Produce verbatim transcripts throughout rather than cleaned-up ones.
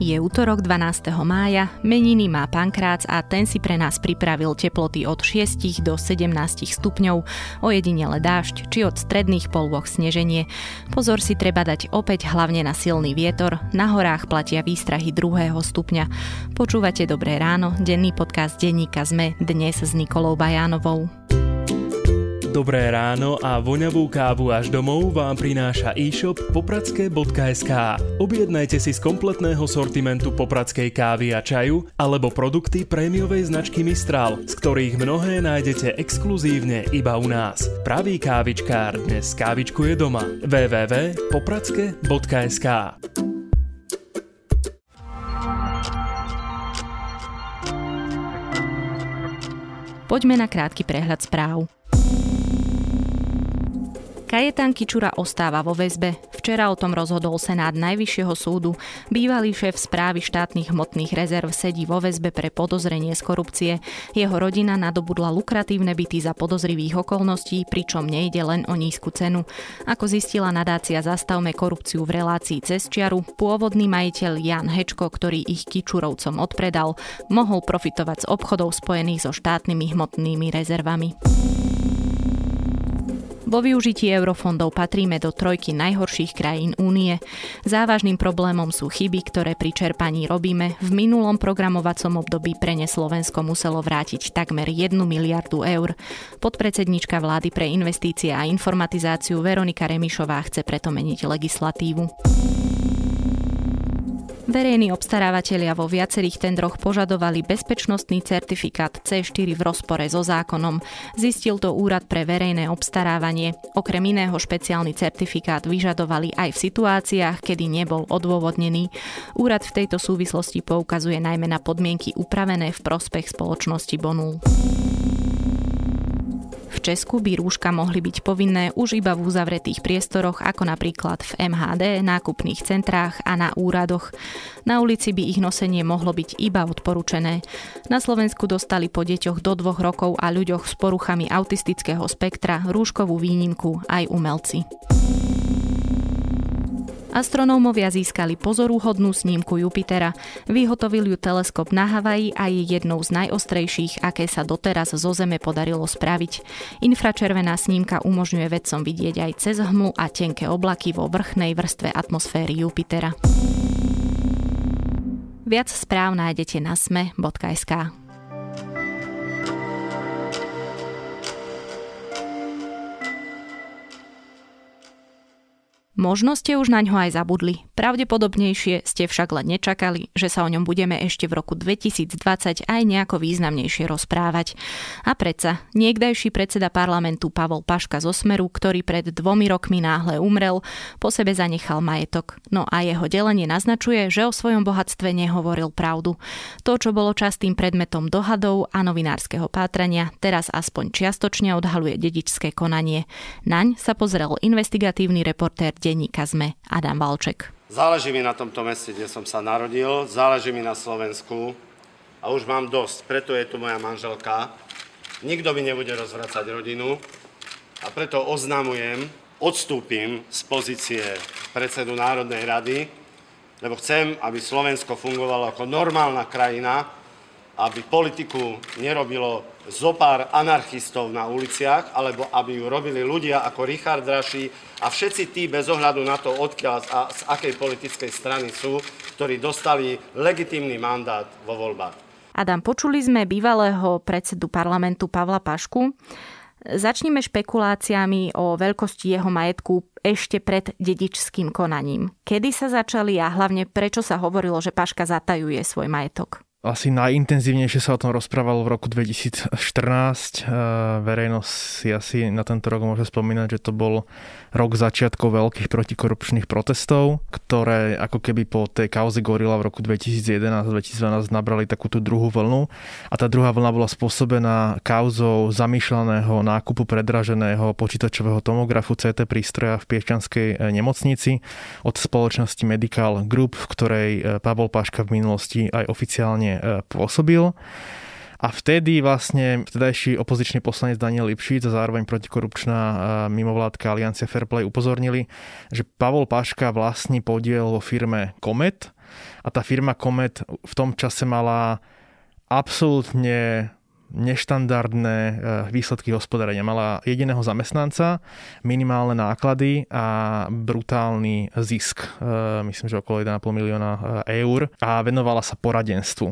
Je útorok dvanásteho mája, meniny má Pankrác a ten si pre nás pripravil teploty od šiestich do sedemnástich stupňov, ojedinele dážď či od stredných polôch sneženie. Pozor si treba dať opäť hlavne na silný vietor, na horách platia výstrahy druhého stupňa. Počúvate Dobré ráno, denný podcast Denníka Zme, dnes s Nikolou Bajánovou. Dobré ráno a voňavú kávu až domov vám prináša e-shop popradské bodka es ká. Objednajte si z kompletného sortimentu popradskej kávy a čaju alebo produkty prémiovej značky Mistral, z ktorých mnohé nájdete exkluzívne iba u nás. Pravý kávičkár dnes kávičkuje doma. w w w bodka popradske bodka es ká. Poďme na krátky prehľad správ. Kajetan Kičura ostáva vo väzbe. Včera o tom rozhodol Senát Najvyššieho súdu. Bývalý šéf správy štátnych hmotných rezerv sedí vo väzbe pre podozrenie z korupcie. Jeho rodina nadobudla lukratívne byty za podozrivých okolností, pričom nejde len o nízku cenu. Ako zistila nadácia Zastavme korupciu v relácii Cez čiaru, pôvodný majiteľ Jan Hečko, ktorý ich Kičurovcom odpredal, mohol profitovať z obchodov spojených so štátnymi hmotnými rezervami. Vo využití eurofondov patríme do trojky najhorších krajín Únie. Závažným problémom sú chyby, ktoré pri čerpaní robíme. V minulom programovacom období pre ne Slovensko muselo vrátiť takmer jednu miliardu eur. Podpredsednička vlády pre investície a informatizáciu Veronika Remišová chce preto meniť legislatívu. Verejní obstarávateľia vo viacerých tendroch požadovali bezpečnostný certifikát cé štyri v rozpore so zákonom. Zistil to Úrad pre verejné obstarávanie. Okrem iného špeciálny certifikát vyžadovali aj v situáciách, kedy nebol odôvodnený. Úrad v tejto súvislosti poukazuje najmä na podmienky upravené v prospech spoločnosti Bonul. V Česku by rúška mohli byť povinné už iba v uzavretých priestoroch, ako napríklad v em há dé, nákupných centrách a na úradoch. Na ulici by ich nosenie mohlo byť iba odporúčené. Na Slovensku dostali po deťoch do dvoch rokov a ľuďoch s poruchami autistického spektra rúškovú výnimku aj umelci. Astronómovia získali pozoruhodnú snímku Jupitera. Vyhotovil ju teleskop na Havaji a je jednou z najostrejších, aké sa doteraz zo Zeme podarilo spraviť. Infračervená snímka umožňuje vedcom vidieť aj cez hmlu a tenké oblaky vo vrchnej vrstve atmosféry Jupitera. Viac správ nájdete na es em e bodka es ká. Možno ste už naňho aj zabudli. Pravdepodobnejšie ste však len nečakali, že sa o ňom budeme ešte v roku dvetisícdvadsať aj nejako významnejšie rozprávať. A predsa, niekdajší predseda parlamentu Pavol Paška zo Smeru, ktorý pred dvomi rokmi náhle umrel, po sebe zanechal majetok. No a jeho delenie naznačuje, že o svojom bohatstve nehovoril pravdu. To, čo bolo častým predmetom dohadov a novinárskeho pátrania, teraz aspoň čiastočne odhaľuje dedičské konanie. Naň sa pozrel investigatívny reportér Denníka Zme Adam Valček. Záleží mi na tomto meste, kde som sa narodil, záleží mi na Slovensku a už mám dosť, preto je tu moja manželka. Nikto mi nebude rozvracať rodinu a preto oznamujem, odstúpim z pozície predsedu Národnej rady, lebo chcem, aby Slovensko fungovalo ako normálna krajina, aby politiku nerobilo zopár anarchistov na uliciach, alebo aby ju robili ľudia ako Richard Raši a všetci tí, bez ohľadu na to, odkiaľ a z akej politickej strany sú, ktorí dostali legitímny mandát vo voľbách. Adam, počuli sme bývalého predsedu parlamentu Pavla Pašku. Začnime špekuláciami o veľkosti jeho majetku ešte pred dedičským konaním. Kedy sa začali a hlavne prečo sa hovorilo, že Paška zatajuje svoj majetok? Asi najintenzívnejšie sa o tom rozprávalo v roku dvetisícštrnásť. Verejnosť si asi na tento rok môže spomínať, že to bol rok začiatkov veľkých protikorupčných protestov, ktoré ako keby po tej kauze Gorilla v roku dvetisícjedenásť dvetisícdvanásť nabrali takúto druhú vlnu. A tá druhá vlna bola spôsobená kauzou zamýšľaného nákupu predraženého počítačového tomografu cé té prístroja v Piešťanskej nemocnici od spoločnosti Medical Group, v ktorej Pavol Paška v minulosti aj oficiálne pôsobil. A vtedy vlastne vtedajší opozičný poslanec Daniel Lipšic a zároveň protikorupčná mimovládka Aliancia Fairplay upozornili, že Pavol Paška vlastní podiel vo firme Comet, a tá firma Comet v tom čase mala absolútne neštandardné výsledky hospodárenia. Mala jediného zamestnanca, minimálne náklady a brutálny zisk. Myslím, že okolo jeden a pol milióna eur a venovala sa poradenstvu.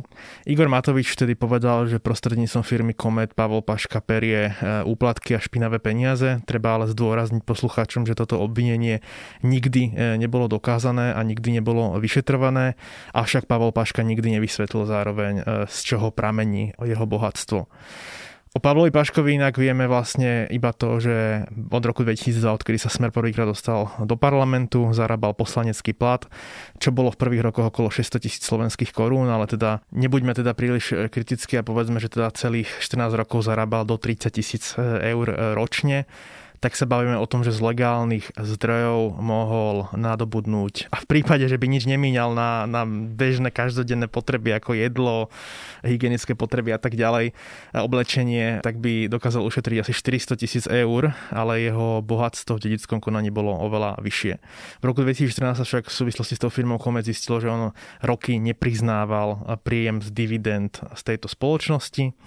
Igor Matovič vtedy povedal, že prostredníctvom firmy Comet Pavol Paška perie úplatky a špinavé peniaze. Treba ale zdôrazniť poslucháčom, že toto obvinenie nikdy nebolo dokázané a nikdy nebolo vyšetrované, avšak Pavol Paška nikdy nevysvetlil zároveň, z čoho pramení jeho bohatstvo. O Pavlovi Paškovi inak vieme vlastne iba to, že od roku dvetisícdva, odkedy sa Smer prvýkrát dostal do parlamentu, zarábal poslanecký plat, čo bolo v prvých rokoch okolo šesťstotisíc slovenských korún, ale teda nebuďme teda príliš kriticky a povedzme, že teda celých štrnásť rokov zarábal do tridsaťtisíc eur ročne, tak sa bavíme o tom, že z legálnych zdrojov mohol nadobudnúť. A v prípade, že by nič nemíňal na, na bežné každodenné potreby ako jedlo, hygienické potreby a tak ďalej, oblečenie, tak by dokázal ušetriť asi štyristotisíc eur, ale jeho bohatstvo v dedičskom konaní bolo oveľa vyššie. V roku dvetisícštrnásť však v súvislosti s tou firmou Comet zistilo, že on roky nepriznával príjem z dividend z tejto spoločnosti,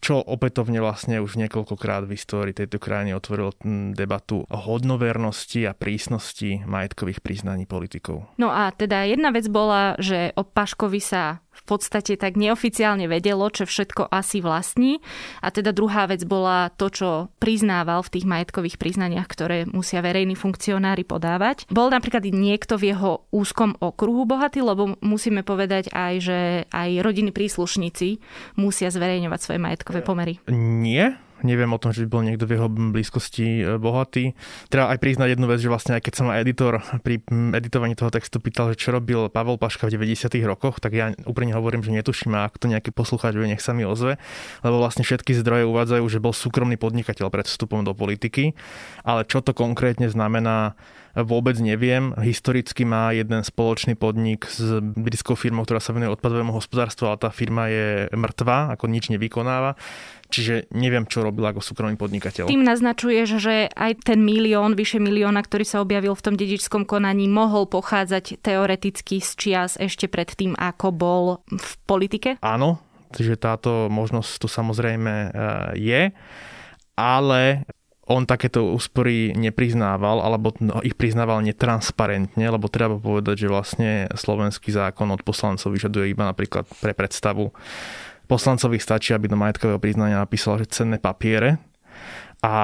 čo opätovne vlastne už niekoľkokrát v histórii tejto krajiny otvorilo debatu o hodnovernosti a prísnosti majetkových priznaní politikov. No a teda jedna vec bola, že o Paškovi sa v podstate tak neoficiálne vedelo, čo všetko asi vlastní. A teda druhá vec bola to, čo priznával v tých majetkových priznaniach, ktoré musia verejní funkcionári podávať. Bol napríklad niekto v jeho úzkom okruhu bohatý, lebo musíme povedať aj, že aj rodinní príslušníci musia zverejňovať svoje majetkové pomery. Nie. Neviem o tom, že by bol niekto v jeho blízkosti bohatý. Treba aj priznať jednu vec, že vlastne aj keď sa ma editor pri editovaní toho textu pýtal, že čo robil Pavol Paška v deväťdesiatych rokoch, tak ja úprimne hovorím, že netuším, a ak to nejaký poslucháč vie, nech sa mi ozve, lebo vlastne všetky zdroje uvádzajú, že bol súkromný podnikateľ pred vstupom do politiky, ale čo to konkrétne znamená, vôbec neviem. Historicky má jeden spoločný podnik s britskou firmou, ktorá sa venuje odpadovému hospodárstvu, ale tá firma je mŕtva, ako nič nevykonáva. Čiže neviem, čo robil ako súkromný podnikateľ. Tým naznačuješ, že aj ten milión, vyše milióna, ktorý sa objavil v tom dedičskom konaní, mohol pochádzať teoreticky z čias ešte pred tým, ako bol v politike? Áno, že táto možnosť tu samozrejme je, ale on takéto úspory nepriznával, alebo ich priznával netransparentne, lebo treba povedať, že vlastne slovenský zákon od poslancov vyžaduje iba napríklad pre predstavu. Poslancovi stačí, aby do majetkového priznania napísal, že cenné papiere, a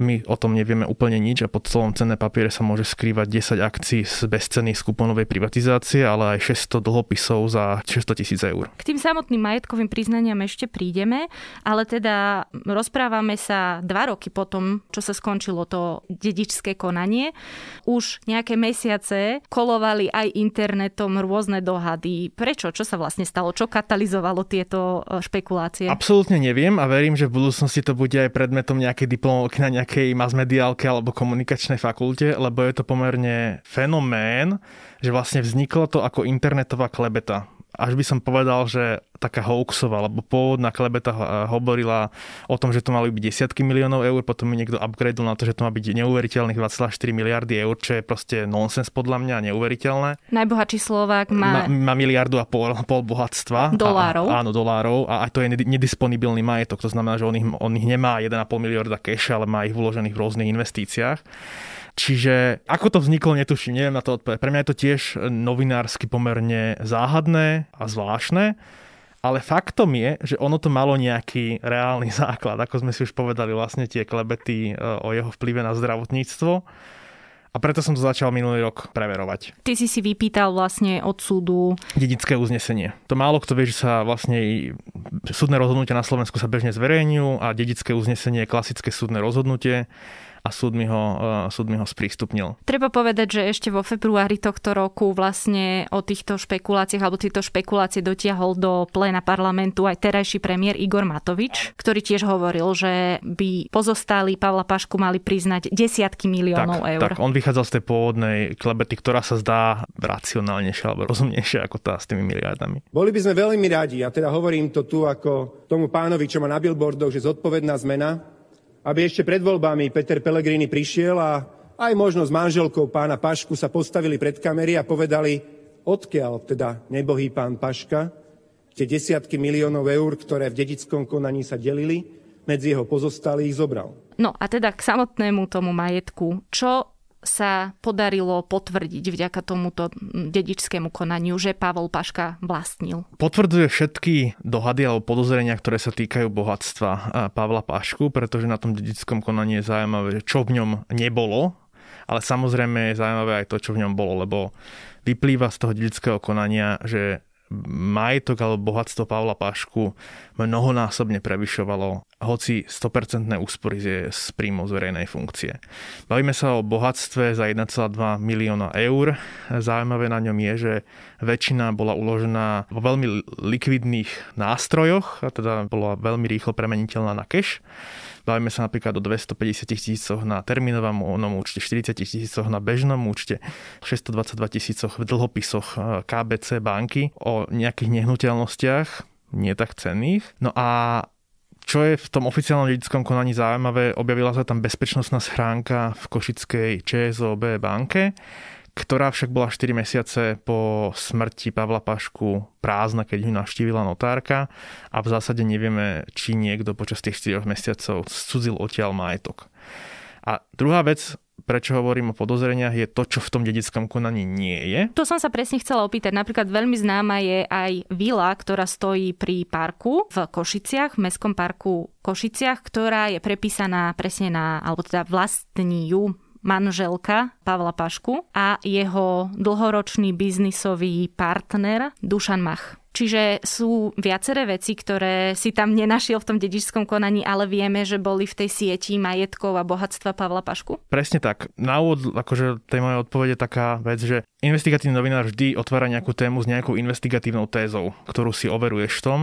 my o tom nevieme úplne nič a pod slovom cenné papiere sa môže skrývať desať akcií z bezcenných kuponovej privatizácie, ale aj šesťsto dlhopisov za šesťstotisíc eur. K tým samotným majetkovým priznaniam ešte prídeme, ale teda rozprávame sa dva roky po tom, čo sa skončilo to dedičské konanie. Už nejaké mesiace kolovali aj internetom rôzne dohady. Prečo? Čo sa vlastne stalo? Čo katalizovalo tieto špekulácie? Absolútne neviem a verím, že v budúcnosti to bude aj predmetom nejakej diplomovky na nejakej masmediálke alebo komunikačnej fakulte, lebo je to pomerne fenomén, že vlastne vzniklo to ako internetová klebeta. Až by som povedal, že taká hoaxová, lebo pôvodná klebeta hovorila o tom, že to mali byť desiatky miliónov eur, potom mi niekto upgradeol na to, že to má byť neuveriteľných dva celé štyri miliardy eur, čo je proste nonsens podľa mňa, neuveriteľné. Najbohatší Slovák má... má... Má miliardu a pol, pol bohatstva. Dolárov. A, áno, dolárov. A aj to je nedisponibilný majetok, to znamená, že on ich, on ich nemá jeden a pol miliarda keša, ale má ich vložených v rôznych investíciách. Čiže ako to vzniklo, netuším, neviem na to odpovedať. Pre mňa je to tiež novinársky pomerne záhadné a zvláštne. Ale faktom je, že ono to malo nejaký reálny základ. Ako sme si už povedali, vlastne tie klebety o jeho vplyve na zdravotníctvo. A preto som to začal minulý rok preverovať. Ty si si vypýtal vlastne od súdu dedičské uznesenie. To málo kto vie, že sa vlastne súdne rozhodnutia na Slovensku sa bežne zverejňujú a dedičské uznesenie je klasické súdne rozhodnutie a súd mi ho, súd mi ho sprístupnil. Treba povedať, že ešte vo februári tohto roku vlastne o týchto špekuláciách alebo tieto špekulácie dotiahol do pléna parlamentu aj terajší premiér Igor Matovič, ktorý tiež hovoril, že by pozostali Pavla Pašku mali priznať desiatky miliónov tak, eur. Tak, on vychádzal z tej pôvodnej klebety, ktorá sa zdá racionálnejšia alebo rozumnejšia ako tá s tými miliardami. Boli by sme veľmi radi, ja teda hovorím to tu ako tomu pánovi, čo má na billboardoch, že zodpovedná zmena, aby ešte pred voľbami Peter Pellegrini prišiel a aj možno s manželkou pána Pašku sa postavili pred kamery a povedali, odkiaľ teda nebohý pán Paška tie desiatky miliónov eur, ktoré v dedičskom konaní sa delili, medzi jeho pozostalých zobral. No a teda k samotnému tomu majetku. Čo sa podarilo potvrdiť vďaka tomuto dedičskému konaniu, že Pavol Paška vlastnil? Potvrdzuje všetky dohady alebo podozrenia, ktoré sa týkajú bohatstva Pavla Pašku, pretože na tom dedičskom konaní je zaujímavé, čo v ňom nebolo, ale samozrejme je zaujímavé aj to, čo v ňom bolo, lebo vyplýva z toho dedičského konania, že majetok alebo bohatstvo Pavla Pašku mnohonásobne prevyšovalo hoci sto percent úspory z príjmov z verejnej funkcie. Bavíme sa o bohatstve za jeden celá dva milióna eur. Zaujímavé na ňom je, že väčšina bola uložená vo veľmi likvidných nástrojoch, a teda bola veľmi rýchlo premeniteľná na cash. Bavíme sa napríklad o dvestopäťdesiat tisícoch na termínovom účte, štyridsať tisícoch na bežnom účte, šesťstodvadsaťdva tisícoch v dlhopisoch ká bé cé banky, o nejakých nehnuteľnostiach, nie tak cenných. No a čo je v tom oficiálnom dedičskom konaní zaujímavé, objavila sa tam bezpečnostná schránka v košickej ČSOB banke, ktorá však bola štyri mesiace po smrti Pavla Pašku prázdna, keď ju navštívila notárka, a v zásade nevieme, či niekto počas tých štyroch mesiacov cudzil odtiaľ majetok. A druhá vec, prečo hovorím o podozreniach, je to, čo v tom dedičskom konaní nie je. To som sa presne chcela opýtať. Napríklad veľmi známa je aj vila, ktorá stojí pri parku v Košiciach, v mestskom parku Košiciach, ktorá je prepísaná presne na, alebo teda vlastní ju manželka Pavla Pašku a jeho dlhoročný biznisový partner Dušan Mach. Čiže sú viaceré veci, ktoré si tam nenašiel v tom dedičskom konaní, ale vieme, že boli v tej sieti majetkov a bohatstva Pavla Pašku? Presne tak. Na úvod akože tej mojej odpovede taká vec, že investigatívny novinár vždy otvára nejakú tému s nejakou investigatívnou tézou, ktorú si overuješ v tom.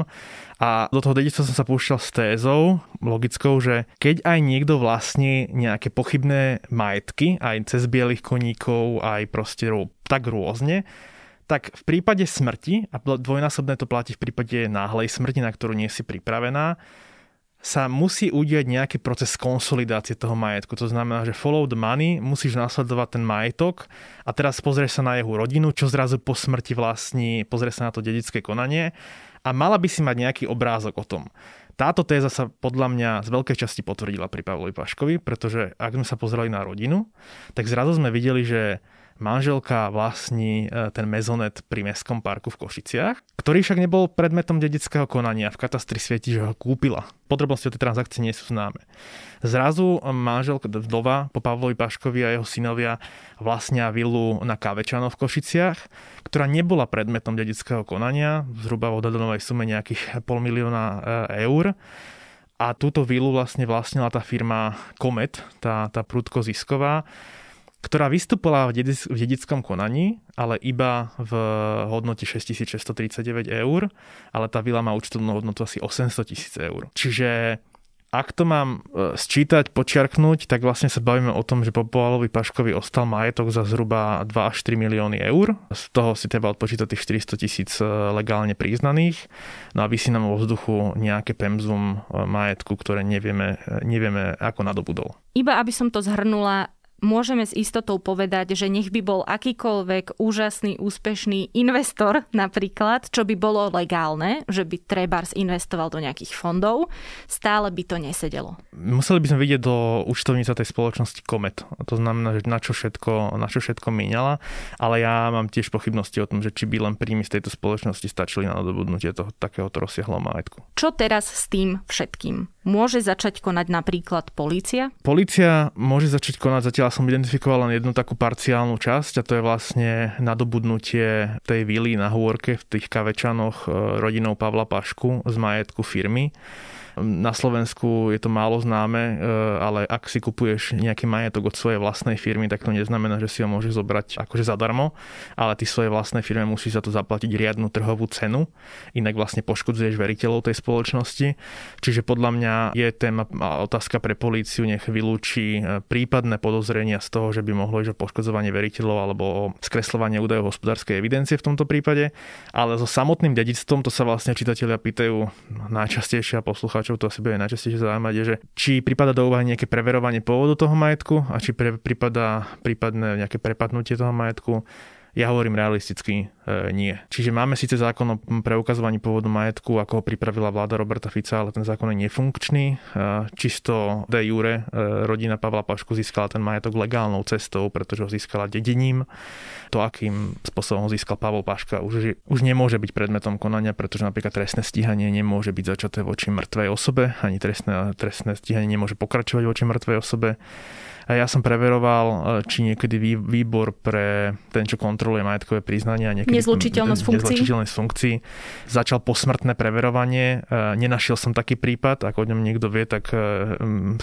A do toho dedičstva som sa púšťal s tézou logickou, že keď aj niekto vlastní nejaké pochybné majetky, aj cez bielých koníkov, aj proste tak rôzne, tak v prípade smrti, a dvojnásobné to platí v prípade náhlej smrti, na ktorú nie si pripravená, sa musí udiať nejaký proces konsolidácie toho majetku. To znamená, že follow the money, musíš nasledovať ten majetok a teraz pozrieš sa na jeho rodinu, čo zrazu po smrti vlastní, pozrieš sa na to dedičské konanie a mala by si mať nejaký obrázok o tom. Táto téza sa podľa mňa z veľkej časti potvrdila pri Pavlovi Paškovi, pretože ak sme sa pozreli na rodinu, tak zrazu sme videli, že manželka vlastní ten mezonet pri mestskom parku v Košiciach, ktorý však nebol predmetom dedičského konania. V katastri svieti, že ho kúpila. Podrobnosti o tej transakcie nie sú známe. Zrazu manželka vdova po Pavlovi Paškovi a jeho synovia vlastnia vilu na Kavečanoch v Košiciach, ktorá nebola predmetom dedičského konania, zhruba v odhadovanej sume nejakých pol milióna eur. A túto vilu vlastne vlastnila tá firma Comet, tá, tá prudko zisková, ktorá vystupovala v dedičskom konaní, ale iba v hodnote šesťtisícšesťstotridsaťdeväť eur, ale tá vila má účtovnú hodnotu asi osemsto tisíc eur. Čiže ak to mám sčítať, počiarknúť, tak vlastne sa bavíme o tom, že po Pavlovi Paškovi ostal majetok za zhruba dva až tri milióny eur. Z toho si treba odpočítať tých štyristo tisíc legálne priznaných. No a vysí nám vo vzduchu nejaké pemzum majetku, ktoré nevieme, nevieme ako nadobudol. Iba aby som to zhrnula, môžeme s istotou povedať, že nech by bol akýkoľvek úžasný, úspešný investor napríklad, čo by bolo legálne, že by trebárs investoval do nejakých fondov, stále by to nesedelo. Museli by sme vidieť do účtovnice tej spoločnosti Comet. To znamená, že na čo všetko, na čo všetko míňala, ale ja mám tiež pochybnosti o tom, že či by len príjmy z tejto spoločnosti stačili na nadobudnutie toho takéhoto rozsiahleho majetku. Čo teraz s tým všetkým? Môže začať konať napríklad polícia? Polícia môže začať konať, zatiaľ som identifikoval len jednu takú parciálnu časť, a to je vlastne nadobudnutie tej vily na Hôrke v tých Kavečanoch rodinou Pavla Pašku z majetku firmy. Na Slovensku je to málo známe, ale ak si kupuješ nejaký majetok od svojej vlastnej firmy, tak to neznamená, že si ho môžeš zobrať akože zadarmo, ale ty svojej vlastnej firme musíš za to zaplatiť riadnu trhovú cenu, inak vlastne poškodzuješ veriteľov tej spoločnosti. Čiže podľa mňa je téma a otázka pre políciu, nech vylúči prípadné podozrenia z toho, že by mohlo ísť o poškodzovanie veriteľov alebo o skresľovanie údajov hospodárskej evidencie v tomto prípade, ale so samotným dedičstvom, to sa vlastne čitatelia pýtajú najčastejšie a poslucháči, čo to asi bude najčastejšie zaujímať, je, že či prípada do úvahy nejaké preverovanie pôvodu toho majetku a či pre, prípada prípadne nejaké prepadnutie toho majetku. Ja hovorím realisticky e, nie. Čiže máme síce zákon o preukazovaní pôvodu majetku, ako ho pripravila vláda Roberta Fica, ale ten zákon je nefunkčný. E, čisto de jure e, rodina Pavla Pašku získala ten majetok legálnou cestou, pretože ho získala dedením. To, akým spôsobom ho získal Pavol Paška, už, už nemôže byť predmetom konania, pretože napríklad trestné stíhanie nemôže byť začaté voči mŕtvej osobe, ani trestné, trestné stíhanie nemôže pokračovať voči mŕtvej osobe. A ja som preveroval, či niekedy výbor pre ten, čo kontroluje majetkové priznania, niekedy nezlučiteľnosť funkcií. funkcií, začal posmrtné preverovanie. Nenašiel som taký prípad, ak o ňom niekto vie, tak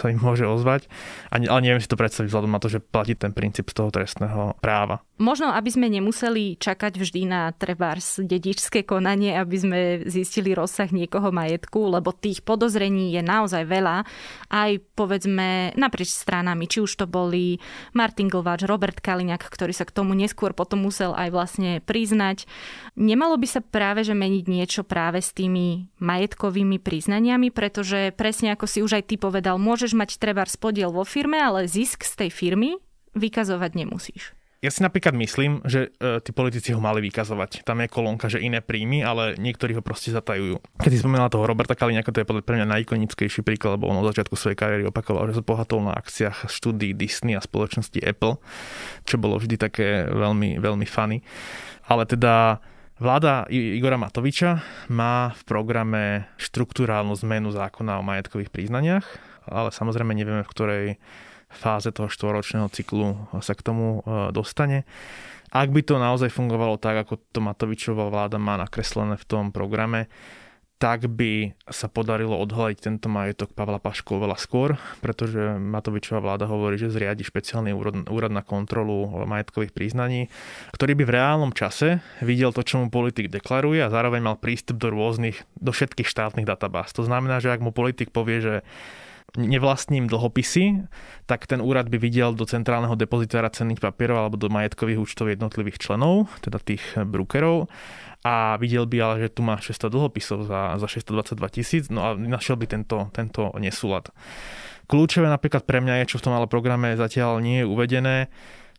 sa im môže ozvať. Ale neviem si to predstaviť vzhľadom na to, že platí ten princíp z toho trestného práva. Možno, aby sme nemuseli čakať vždy na trebárs dedičské konanie, aby sme zistili rozsah niekoho majetku, lebo tých podozrení je naozaj veľa. Aj povedzme naprieč stranami, či už to boli Martin Glováč, Robert Kaliňák, ktorý sa k tomu neskôr potom musel aj vlastne priznať. Nemalo by sa práve že meniť niečo práve s tými majetkovými priznaniami, pretože presne ako si už aj ty povedal, môžeš mať trebárs podiel vo firme, ale zisk z tej firmy vykazovať nemusíš. Ja si napríklad myslím, že e, tí politici ho mali vykazovať. Tam je kolónka, že iné príjmy, ale niektorí ho proste zatajujú. Keď si spomínala toho Roberta Kaliňáka, to je podľa pre mňa najikonickejší príklad, lebo on od začiatku svojej kariéry opakoval, že sa bohatol na akciách štúdií Disney a spoločnosti Apple, čo bolo vždy také veľmi, veľmi funny. Ale teda vláda Igora Matoviča má v programe štruktúrálnu zmenu zákona o majetkových priznaniach, ale samozrejme nevieme, v ktorej fáze toho štvoročného cyklu sa k tomu dostane. Ak by to naozaj fungovalo tak, ako to Matovičová vláda má nakreslené v tom programe, tak by sa podarilo odhaliť tento majetok Pavla Pašku oveľa skôr, pretože Matovičová vláda hovorí, že zriadi špeciálny úrad, úrad na kontrolu majetkových priznaní, ktorý by v reálnom čase videl to, čo mu politik deklaruje, a zároveň mal prístup do rôznych, do všetkých štátnych databáz. To znamená, že ak mu politik povie, že nevlastním dlhopisy, tak ten úrad by videl do centrálneho depozitára cenných papierov alebo do majetkových účtov jednotlivých členov, teda tých brokerov, a videl by ale, že tu má šesťsto dlhopisov za, za šesťstodvadsaťdva tisíc, no a našiel by tento, tento nesúlad. Kľúčové napríklad pre mňa je, čo v tom ale programe zatiaľ nie je uvedené,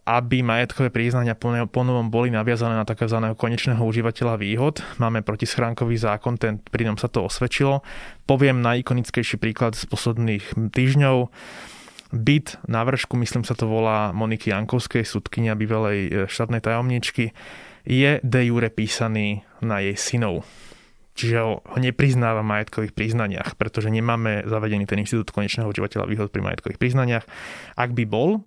aby majetkové priznania ponovom boli naviazané na takého konečného užívateľa výhod. Máme protischránkový zákon, ten, pri ňom sa to osvedčilo. Poviem najikonickejší príklad z posledných týždňov. Byt na Vršku, myslím sa to volá, Moniky Jankovskej, sudkynia bývalej štátnej tajomničky, je de jure písaný na jej synov. Čiže ho nepriznáva v majetkových priznaniach, pretože nemáme zavedený ten inštitút konečného užívateľa výhod pri majetkových priznaniach. Ak by bol,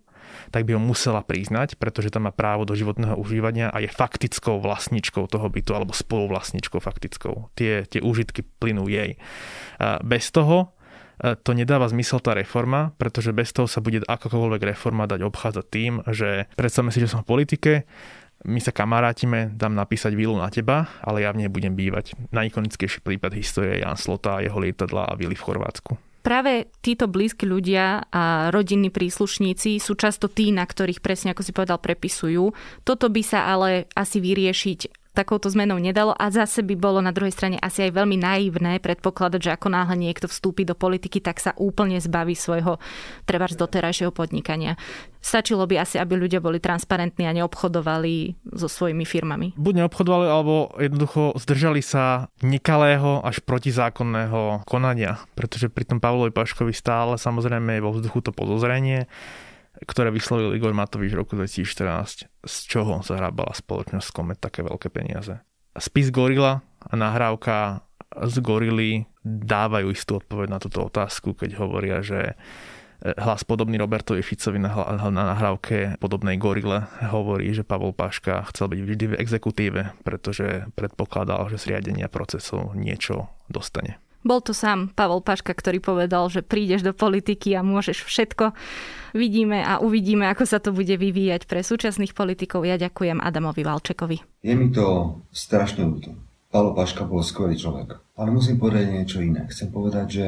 tak by ho musela priznať, pretože tam má právo do životného užívania a je faktickou vlastničkou toho bytu alebo spoluvlastničkou faktickou. Tie, tie úžitky plynú jej. Bez toho to nedáva zmysel tá reforma, pretože bez toho sa bude akákoľvek reforma dať obchádzať tým, že predstavme si, že som v politike, my sa kamarátime, dám napísať vilu na teba, ale ja v nej budem bývať. Najikonickejší prípad histórie je Ján Slota a jeho lietadlá a vily v Chorvátsku. Práve títo blízki ľudia a rodinní príslušníci sú často tí, na ktorých presne, ako si povedal, prepisujú. Toto by sa ale asi vyriešiť takouto zmenou nedalo a zase by bolo na druhej strane asi aj veľmi naivné predpokladať, že ako náhle niekto vstúpi do politiky, tak sa úplne zbaví svojho trebárs doterajšieho podnikania. Stačilo by asi, aby ľudia boli transparentní a neobchodovali so svojimi firmami. Buď neobchodovali, alebo jednoducho zdržali sa nekalého až protizákonného konania, pretože pri tom Pavlovi Paškovi stále samozrejme je vo vzduchu to podozrenie, ktoré vyslovil Igor Matovič v roku dvetisícštrnásť, z čoho zarábala spoločnosť Comet také veľké peniaze. Spis Gorilla a nahrávka z Gorily dávajú istú odpoveď na túto otázku, keď hovoria, že hlas podobný Robertovi Ficovi na, na nahrávke podobnej Gorille hovorí, že Pavol Paška chcel byť vždy v exekutíve, pretože predpokladal, že z riadenia procesov niečo dostane. Bol to sám Pavol Paška, ktorý povedal, že prídeš do politiky a môžeš všetko. Vidíme a uvidíme, ako sa to bude vyvíjať pre súčasných politikov. Ja ďakujem Adamovi Valčekovi. Je mi to strašne ľúto. Pavol Paška bol skvelý človek. Ale musím povedať niečo iné. Chcem povedať, že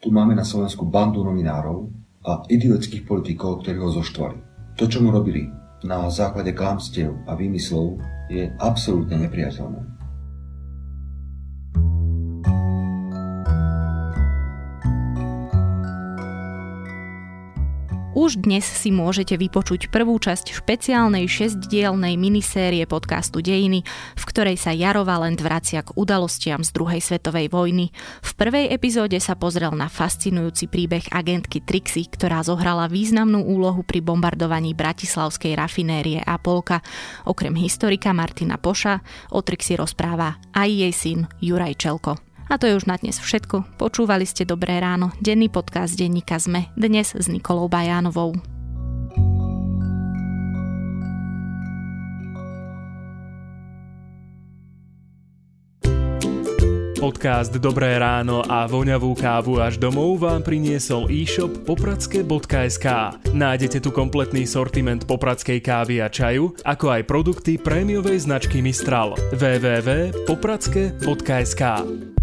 tu máme na Slovensku bandu novinárov a idiotských politikov, ktorí ho zoštvali. To, čo mu robili na základe klamstiev a výmyslov, je absolútne nepriateľné. Už Už dnes si môžete vypočuť prvú časť špeciálnej šesťdielnej minisérie podcastu Dejiny, v ktorej sa Jarová Lent vracia k udalostiam z druhej svetovej vojny. V prvej epizóde sa pozrel na fascinujúci príbeh agentky Trixy, ktorá zohrala významnú úlohu pri bombardovaní bratislavskej rafinérie Apolka. Okrem historika Martina Poša o Trixy rozpráva aj jej syn Juraj Čelko. A to je už na dnes všetko. Počúvali ste Dobré ráno, denný podcast Denníka Zme, dnes s Nikolou Bajánovou. Podcast Dobré ráno a voňavú kávu až domov vám priniesol e-shop popradske bodka es ká. Nájdete tu kompletný sortiment popradskej kávy a čaju, ako aj produkty prémiovej značky Mistral. w w w bodka popradske bodka es ká